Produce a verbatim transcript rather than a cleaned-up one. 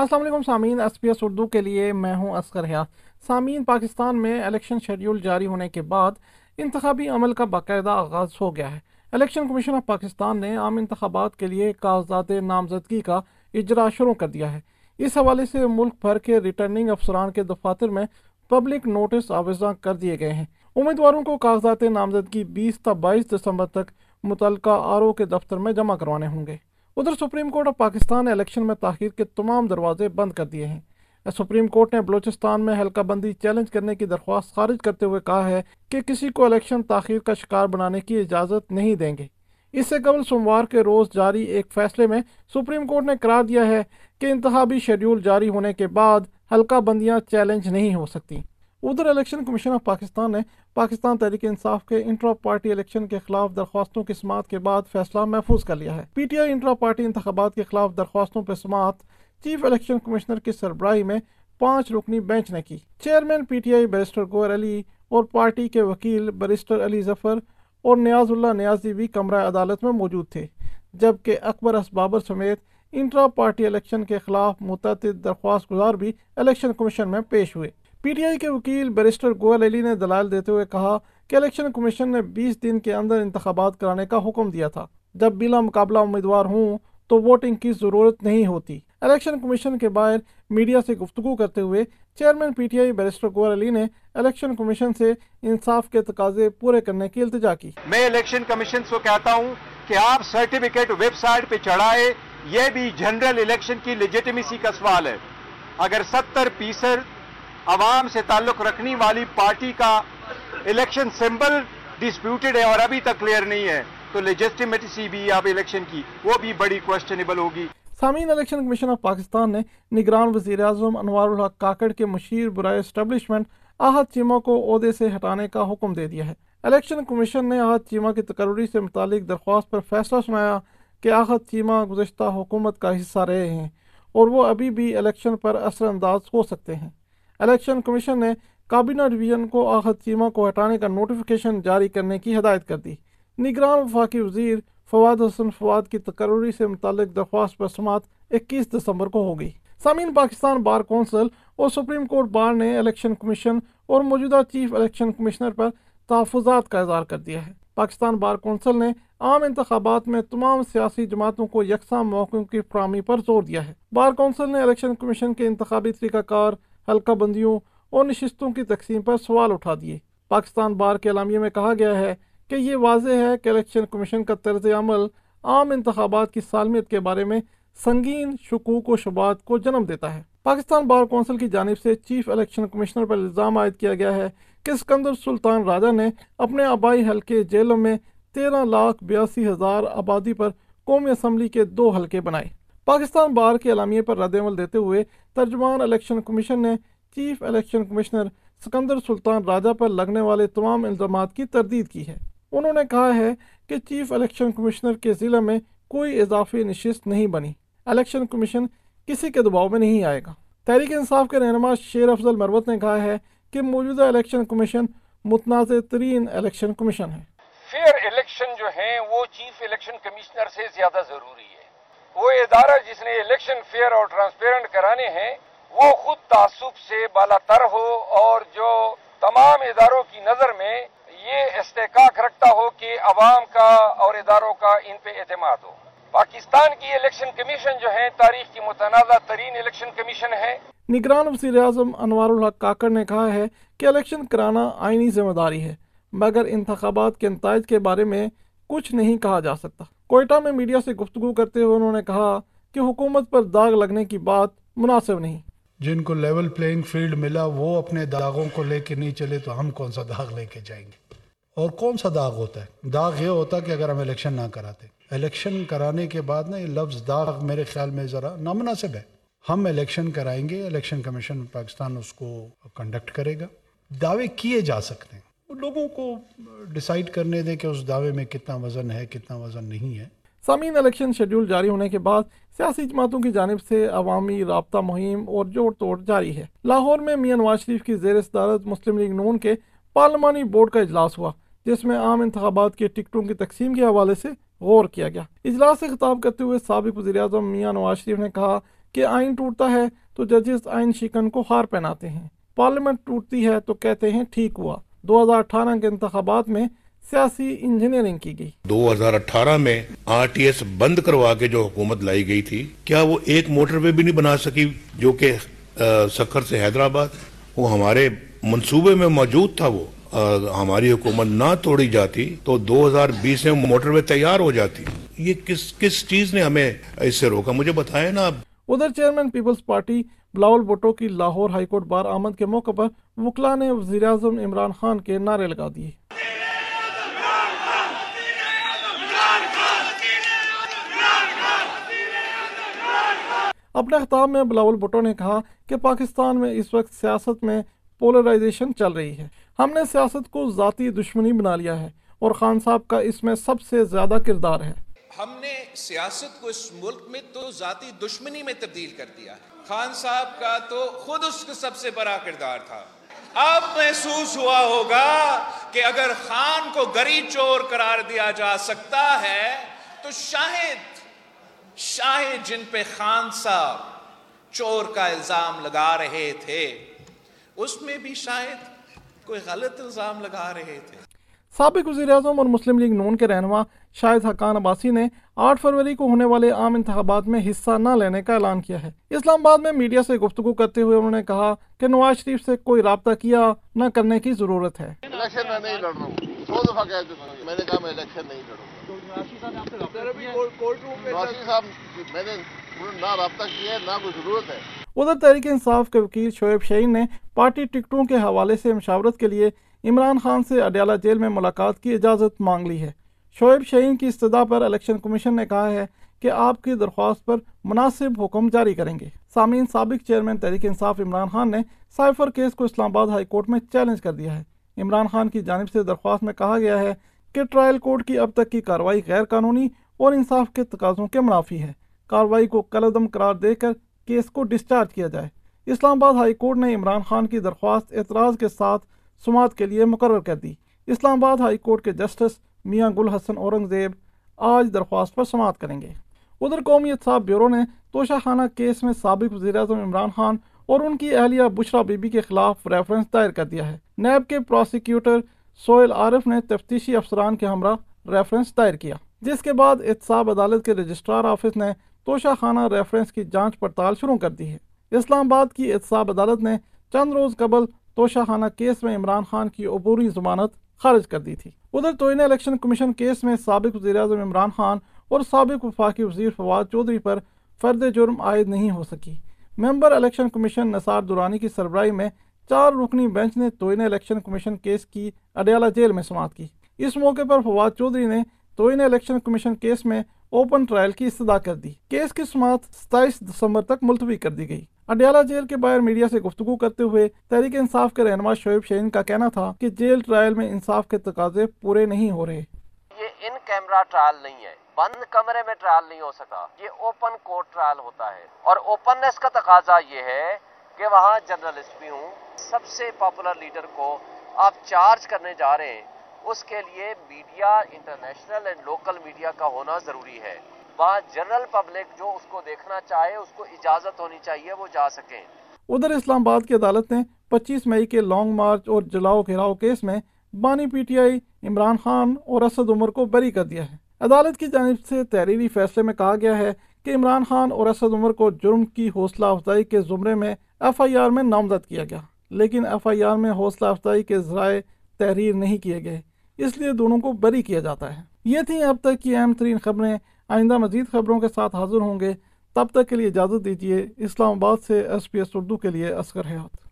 السلام علیکم سامعین، ایس پی ایس اردو کے لیے میں ہوں اصغر حیات۔ سامعین، پاکستان میں الیکشن شیڈیول جاری ہونے کے بعد انتخابی عمل کا باقاعدہ آغاز ہو گیا ہے۔ الیکشن کمیشن آف پاکستان نے عام انتخابات کے لیے کاغذات نامزدگی کا اجرا شروع کر دیا ہے۔ اس حوالے سے ملک بھر کے ریٹرننگ افسران کے دفاتر میں پبلک نوٹس آویزاں کر دیے گئے ہیں۔ امیدواروں کو کاغذات نامزدگی بیس تا بائیس دسمبر تک متعلقہ آر او کے دفتر میں جمع کروانے ہوں گے۔ ادھر سپریم کورٹ آف پاکستان نے الیکشن میں تاخیر کے تمام دروازے بند کر دیے ہیں۔ سپریم کورٹ نے بلوچستان میں حلقہ بندی چیلنج کرنے کی درخواست خارج کرتے ہوئے کہا ہے کہ کسی کو الیکشن تاخیر کا شکار بنانے کی اجازت نہیں دیں گے۔ اس سے قبل سوموار کے روز جاری ایک فیصلے میں سپریم کورٹ نے قرار دیا ہے کہ انتخابی شیڈیول جاری ہونے کے بعد حلقہ بندیاں چیلنج نہیں ہو سکتی۔ ادھر الیکشن کمیشن آف پاکستان نے پاکستان تحریک انصاف کے انٹرا پارٹی الیکشن کے خلاف درخواستوں کی سماعت کے بعد فیصلہ محفوظ کر لیا ہے۔ P T I intra party انتخابات کے خلاف درخواستوں پر سماعت چیف الیکشن کمشنر کی سربراہی میں پانچ رکنی بینچ نے کی۔ Chairman P T I barrister Gohar Ali اور پارٹی کے وکیل بیرسٹر علی ظفر اور نیاز اللہ نیازی بھی کمرہ عدالت میں موجود تھے، جبکہ اکبر اسبابر سمیت انٹرا پارٹی الیکشن کے خلاف متعدد درخواست گزار بھی الیکشن کمیشن میں پیش ہوئے۔ پی ٹی آئی کے وکیل بیرسٹر گوہر علی نے دلائل دیتے ہوئے کہا کہ الیکشن کمیشن نے بیس دن کے اندر انتخابات کرانے کا حکم دیا تھا۔ جب بلا مقابلہ امیدوار ہوں تو ووٹنگ کی ضرورت نہیں ہوتی۔ الیکشن کمیشن کے باہر میڈیا سے گفتگو کرتے ہوئے chairman P T I barrister Gohar Ali نے الیکشن کمیشن سے انصاف کے تقاضے پورے کرنے کی التجا کی۔ میں الیکشن کمیشن کو کہتا ہوں کہ آپ سرٹیفکیٹ ویب سائٹ پہ چڑھائے، یہ بھی جنرل الیکشن کی لیجیٹمیسی کا سوال ہے۔ اگر ستر فیصد عوام سے تعلق رکھنے والی پارٹی کا الیکشن سمبل ڈسپیوٹڈ ہے اور ابھی تک کلیئر نہیں ہے تو لیجسٹمیسی بھی آپ الیکشن کی وہ بھی بڑی کوشچنیبل ہوگی۔ سامعین، الیکشن کمیشن آف پاکستان نے نگران وزیر اعظم انوار الحق کاکڑ کے مشیر برائے اسٹیبلشمنٹ احد چیمہ کو عہدے سے ہٹانے کا حکم دے دیا ہے۔ الیکشن کمیشن نے احد چیمہ کی تقرری سے متعلق درخواست پر فیصلہ سنایا کہ احد چیمہ گزشتہ حکومت کا حصہ رہے ہیں اور وہ ابھی بھی الیکشن پر اثر انداز ہو سکتے ہیں۔ الیکشن کمیشن نے کابینہ ڈویژن کو احد چیمہ کو ہٹانے کا نوٹیفیکیشن جاری کرنے کی ہدایت کر دی۔ نگران وفاقی وزیر فواد حسن فواد کی تقرری سے متعلق درخواست پر سماعت اکیس دسمبر کو ہوگی۔ سامعین، پاکستان بار کونسل اور سپریم کورٹ بار نے الیکشن کمیشن اور موجودہ چیف الیکشن کمشنر پر تحفظات کا اظہار کر دیا ہے۔ پاکستان بار کونسل نے عام انتخابات میں تمام سیاسی جماعتوں کو یکساں موقعوں کی فراہمی پر زور دیا ہے۔ بار کونسل نے الیکشن کمیشن کے انتخابی طریقہ کار، حلقہ بندیوں اور نشستوں کی تقسیم پر سوال اٹھا دیے۔ پاکستان بار کے اعلامیے میں کہا گیا ہے کہ یہ واضح ہے کہ الیکشن کمیشن کا طرز عمل عام انتخابات کی سالمیت کے بارے میں سنگین شکوک و شبہات کو جنم دیتا ہے۔ پاکستان بار کونسل کی جانب سے چیف الیکشن کمشنر پر الزام عائد کیا گیا ہے کہ سکندر سلطان راجہ نے اپنے آبائی حلقے جیلم میں تیرہ لاکھ بیاسی ہزار آبادی پر قومی اسمبلی کے دو حلقے بنائے۔ پاکستان بار کے اعلامیے پر رد عمل دیتے ہوئے ترجمان الیکشن کمیشن نے chief election commissioner Sikandar Sultan Raja پر لگنے والے تمام الزامات کی تردید کی ہے۔ انہوں نے کہا ہے کہ چیف الیکشن کمشنر کے ضلع میں کوئی اضافی نشست نہیں بنی، الیکشن کمیشن کسی کے دباؤ میں نہیں آئے گا۔ تحریک انصاف کے رہنما شیر افضل مروت نے کہا ہے کہ موجودہ الیکشن کمیشن متنازع ترین الیکشن کمیشن ہے۔ فیئر الیکشن جو ہیں وہ چیف الیکشن کمشنر سے زیادہ ضروری ہے۔ وہ ادارہ جس نے الیکشن فیئر اور ٹرانسپیرنٹ کرانے ہیں وہ خود تعصب سے بالا تر ہو اور جو تمام اداروں کی نظر میں یہ استحقاق رکھتا ہو کہ عوام کا اور اداروں کا ان پہ اعتماد ہو۔ پاکستان کی الیکشن کمیشن جو ہے تاریخ کی متنازع ترین الیکشن کمیشن ہے۔ نگران وزیر اعظم انوار الحق کاکڑ نے کہا ہے کہ الیکشن کرانا آئینی ذمہ داری ہے، مگر انتخابات کے نتائج کے بارے میں کچھ نہیں کہا جا سکتا۔ کوئٹہ میں میڈیا سے گفتگو کرتے ہوئے انہوں نے کہا کہ حکومت پر داغ لگنے کی بات مناسب نہیں۔ جن کو لیول پلینگ فیلڈ ملا وہ اپنے داغوں کو لے کے نہیں چلے تو ہم کون سا داغ لے کے جائیں گے؟ اور کون سا داغ ہوتا ہے؟ داغ یہ ہوتا ہے کہ اگر ہم الیکشن نہ کراتے، الیکشن کرانے کے بعد نا یہ لفظ داغ میرے خیال میں ذرا نامناسب ہے۔ ہم الیکشن کرائیں گے، الیکشن کمیشن پاکستان اس کو کنڈکٹ کرے گا، دعوے کیے جا سکتے ہیں، لوگوں کو ڈیسائیڈ کرنے دیں کہ اس دعوے میں کتنا وزن ہے کتنا وزن نہیں ہے۔ سامعین، الیکشن شیڈیول جاری ہونے کے بعد سیاسی جماعتوں کی جانب سے عوامی رابطہ مہم اور جوڑ توڑ جاری ہے۔ لاہور میں میاں نواز شریف کی زیر صدارت مسلم لیگ نون کے پارلیمانی بورڈ کا اجلاس ہوا، جس میں عام انتخابات کے ٹکٹوں کی تقسیم کے حوالے سے غور کیا گیا۔ اجلاس سے خطاب کرتے ہوئے سابق وزیراعظم میاں نواز شریف نے کہا کہ آئین ٹوٹتا ہے تو ججز آئین شکن کو ہار پہناتے ہیں، پارلیمنٹ ٹوٹتی ہے تو کہتے ہیں ٹھیک ہوا۔ دو ہزار اٹھارہ کے انتخابات میں سیاسی انجینئرنگ کی گئی۔ دو ہزار اٹھارہ میں آر ٹی ایس بند کروا کے جو حکومت لائی گئی تھی، کیا وہ ایک موٹر وے بھی نہیں بنا سکی جو کہ سکھر سے حیدرآباد، وہ ہمارے منصوبے میں موجود تھا، وہ ہماری حکومت نہ توڑی جاتی تو دو ہزار بیس میں موٹر وے تیار ہو جاتی۔ یہ کس کس چیز نے ہمیں اس سے روکا، مجھے بتائیں نا آپ۔ ادھر chairman Peoples party Bilawal Bhutto کی لاہور ہائی کورٹ بار آمد کے موقع پر وکلاء نے وزیر اعظم عمران خان کے نعرے لگا دیے۔ اپنے خطاب میں بلاول بھٹو نے کہا کہ پاکستان میں اس وقت سیاست میں پولرائزیشن چل رہی ہے، ہم نے سیاست کو ذاتی دشمنی بنا لیا ہے اور خان صاحب کا اس میں سب سے زیادہ کردار ہے۔ ہم نے سیاست کو اس ملک میں تو ذاتی دشمنی میں تبدیل کر دیا، خان صاحب کا تو خود اس کا سب سے بڑا کردار تھا۔ اب محسوس ہوا ہوگا کہ اگر خان کو گری چور قرار دیا جا سکتا ہے تو شاہد شاہد جن پہ خان صاحب چور کا الزام لگا رہے تھے، اس میں بھی شاید کوئی غلط الزام لگا رہے تھے۔ سابق وزیراعظم اور مسلم لیگ نون کے رہنما شاہد خاقان عباسی نے آٹھ فروری کو ہونے والے عام انتخابات میں حصہ نہ لینے کا اعلان کیا ہے۔ اسلام آباد میں میڈیا سے گفتگو کرتے ہوئے انہوں نے کہا کہ نواز شریف سے کوئی رابطہ کیا نہ کرنے کی ضرورت ہے۔ الیکشن میں نہیں لڑ رہا ہوں، دو دفعہ کہہ چکا ہوں، میں نے کہا میں الیکشن نہیں لڑوں گا۔ ادھر تحریک انصاف کے وکیل شعیب شاہین نے پارٹی ٹکٹوں کے حوالے سے مشاورت کے لیے عمران خان سے اڈیالہ جیل میں ملاقات کی اجازت مانگ لی ہے۔ شعیب شاہین کی استدعا پر الیکشن کمیشن نے کہا ہے کہ آپ کی درخواست پر مناسب حکم جاری کریں گے۔ سامعین، سابق چیئرمین تحریک انصاف عمران خان نے سائفر کیس کو اسلام آباد ہائی کورٹ میں چیلنج کر دیا ہے۔ عمران خان کی جانب سے درخواست میں کہا گیا ہے کہ ٹرائل کورٹ کی اب تک کی کارروائی غیر قانونی اور انصاف کے تقاضوں کے منافی ہے، کارروائی کو کالعدم قرار دے کر کیس کو ڈسچارج کیا جائے۔ اسلام آباد ہائی کورٹ نے عمران خان کی درخواست اعتراض کے ساتھ سماعت کے لیے مقرر کر دی۔ اسلام آباد ہائی کورٹ کے جسٹس میاں حسن اورنگزیب آج درخواست پر سماعت کریں گے۔ ادھر قومی احتساب بیورو نے توشہ خانہ کیس میں سابق وزیراعظم عمران خان اور ان کی اہلیہ بشرا بی بی کے خلاف ریفرنس دائر کر دیا ہے۔ نیب کے پروسیکیوٹر سوہیل عارف نے تفتیشی افسران کے ہمراہ ریفرنس دائر کیا، جس کے بعد احتساب عدالت کے رجسٹرار آفس نے توشہ خانہ ریفرنس کی جانچ پڑتال شروع کر دی ہے۔ اسلام آباد کی احتساب عدالت نے چند روز قبل توشہ خانہ کیس میں عمران خان کی عبوری ضمانت خارج کر دی تھی۔ ادھر توہین الیکشن کمیشن کیس میں سابق وزیراعظم عمران خان اور سابق وفاقی وزیر فواد چودھری پر فرد جرم عائد نہیں ہو سکی۔ ممبر الیکشن کمیشن نثار دورانی کی سربراہی میں چار رکنی بینچ نے توہین الیکشن کمیشن کیس کی اڈیالہ جیل میں سماعت کی۔ اس موقع پر فواد چودھری نے توہین الیکشن کمیشن کیس میں اوپن ٹرائل کی استدعا کر دی۔ کیس کی سماعت ستائیس دسمبر تک ملتوی کر دی گئی۔ اڈیالہ جیل کے باہر میڈیا سے گفتگو کرتے ہوئے تحریک انصاف کے رہنما شعیب شاہین کا کہنا تھا کہ جیل ٹرائل میں انصاف کے تقاضے پورے نہیں ہو رہے۔ یہ ان کیمرہ ٹرائل نہیں ہے، بند کمرے میں ٹرائل نہیں ہو سکا، یہ اوپن کورٹ ٹرائل ہوتا ہے، اور اوپننس کا تقاضا یہ ہے کہ وہاں جرنلسٹ بھی ہوں۔ سب سے پاپولر لیڈر کو آپ چارج کرنے جا رہے ہیں، اس کے لیے media, international and local media کا ہونا ضروری ہے۔ وہاں جنرل پبلک جو اس کو دیکھنا چاہے، اس کو اجازت ہونی چاہیے وہ جا سکیں۔ ادھر اسلام آباد کی عدالت نے پچیس مئی کے لانگ مارچ اور جلاؤ گھیراؤ کیس میں بانی P T I Imran Khan اور اسد عمر کو بری کر دیا ہے۔ عدالت کی جانب سے تحریری فیصلے میں کہا گیا ہے کہ عمران خان اور اسد عمر کو جرم کی حوصلہ افزائی کے زمرے میں ایف آئی آر میں نامزد کیا گیا، لیکن ایف آئی آر میں حوصلہ افزائی کے ذرائع تحریر نہیں کیے گئے، اس لیے دونوں کو بری کیا جاتا ہے۔ یہ تھیں اب تک کی اہم ترین خبریں۔ آئندہ مزید خبروں کے ساتھ حاضر ہوں گے، تب تک کے لیے اجازت دیجیے۔ اسلام آباد سے ایس پی ایس اردو کے لیے اصغر حیات۔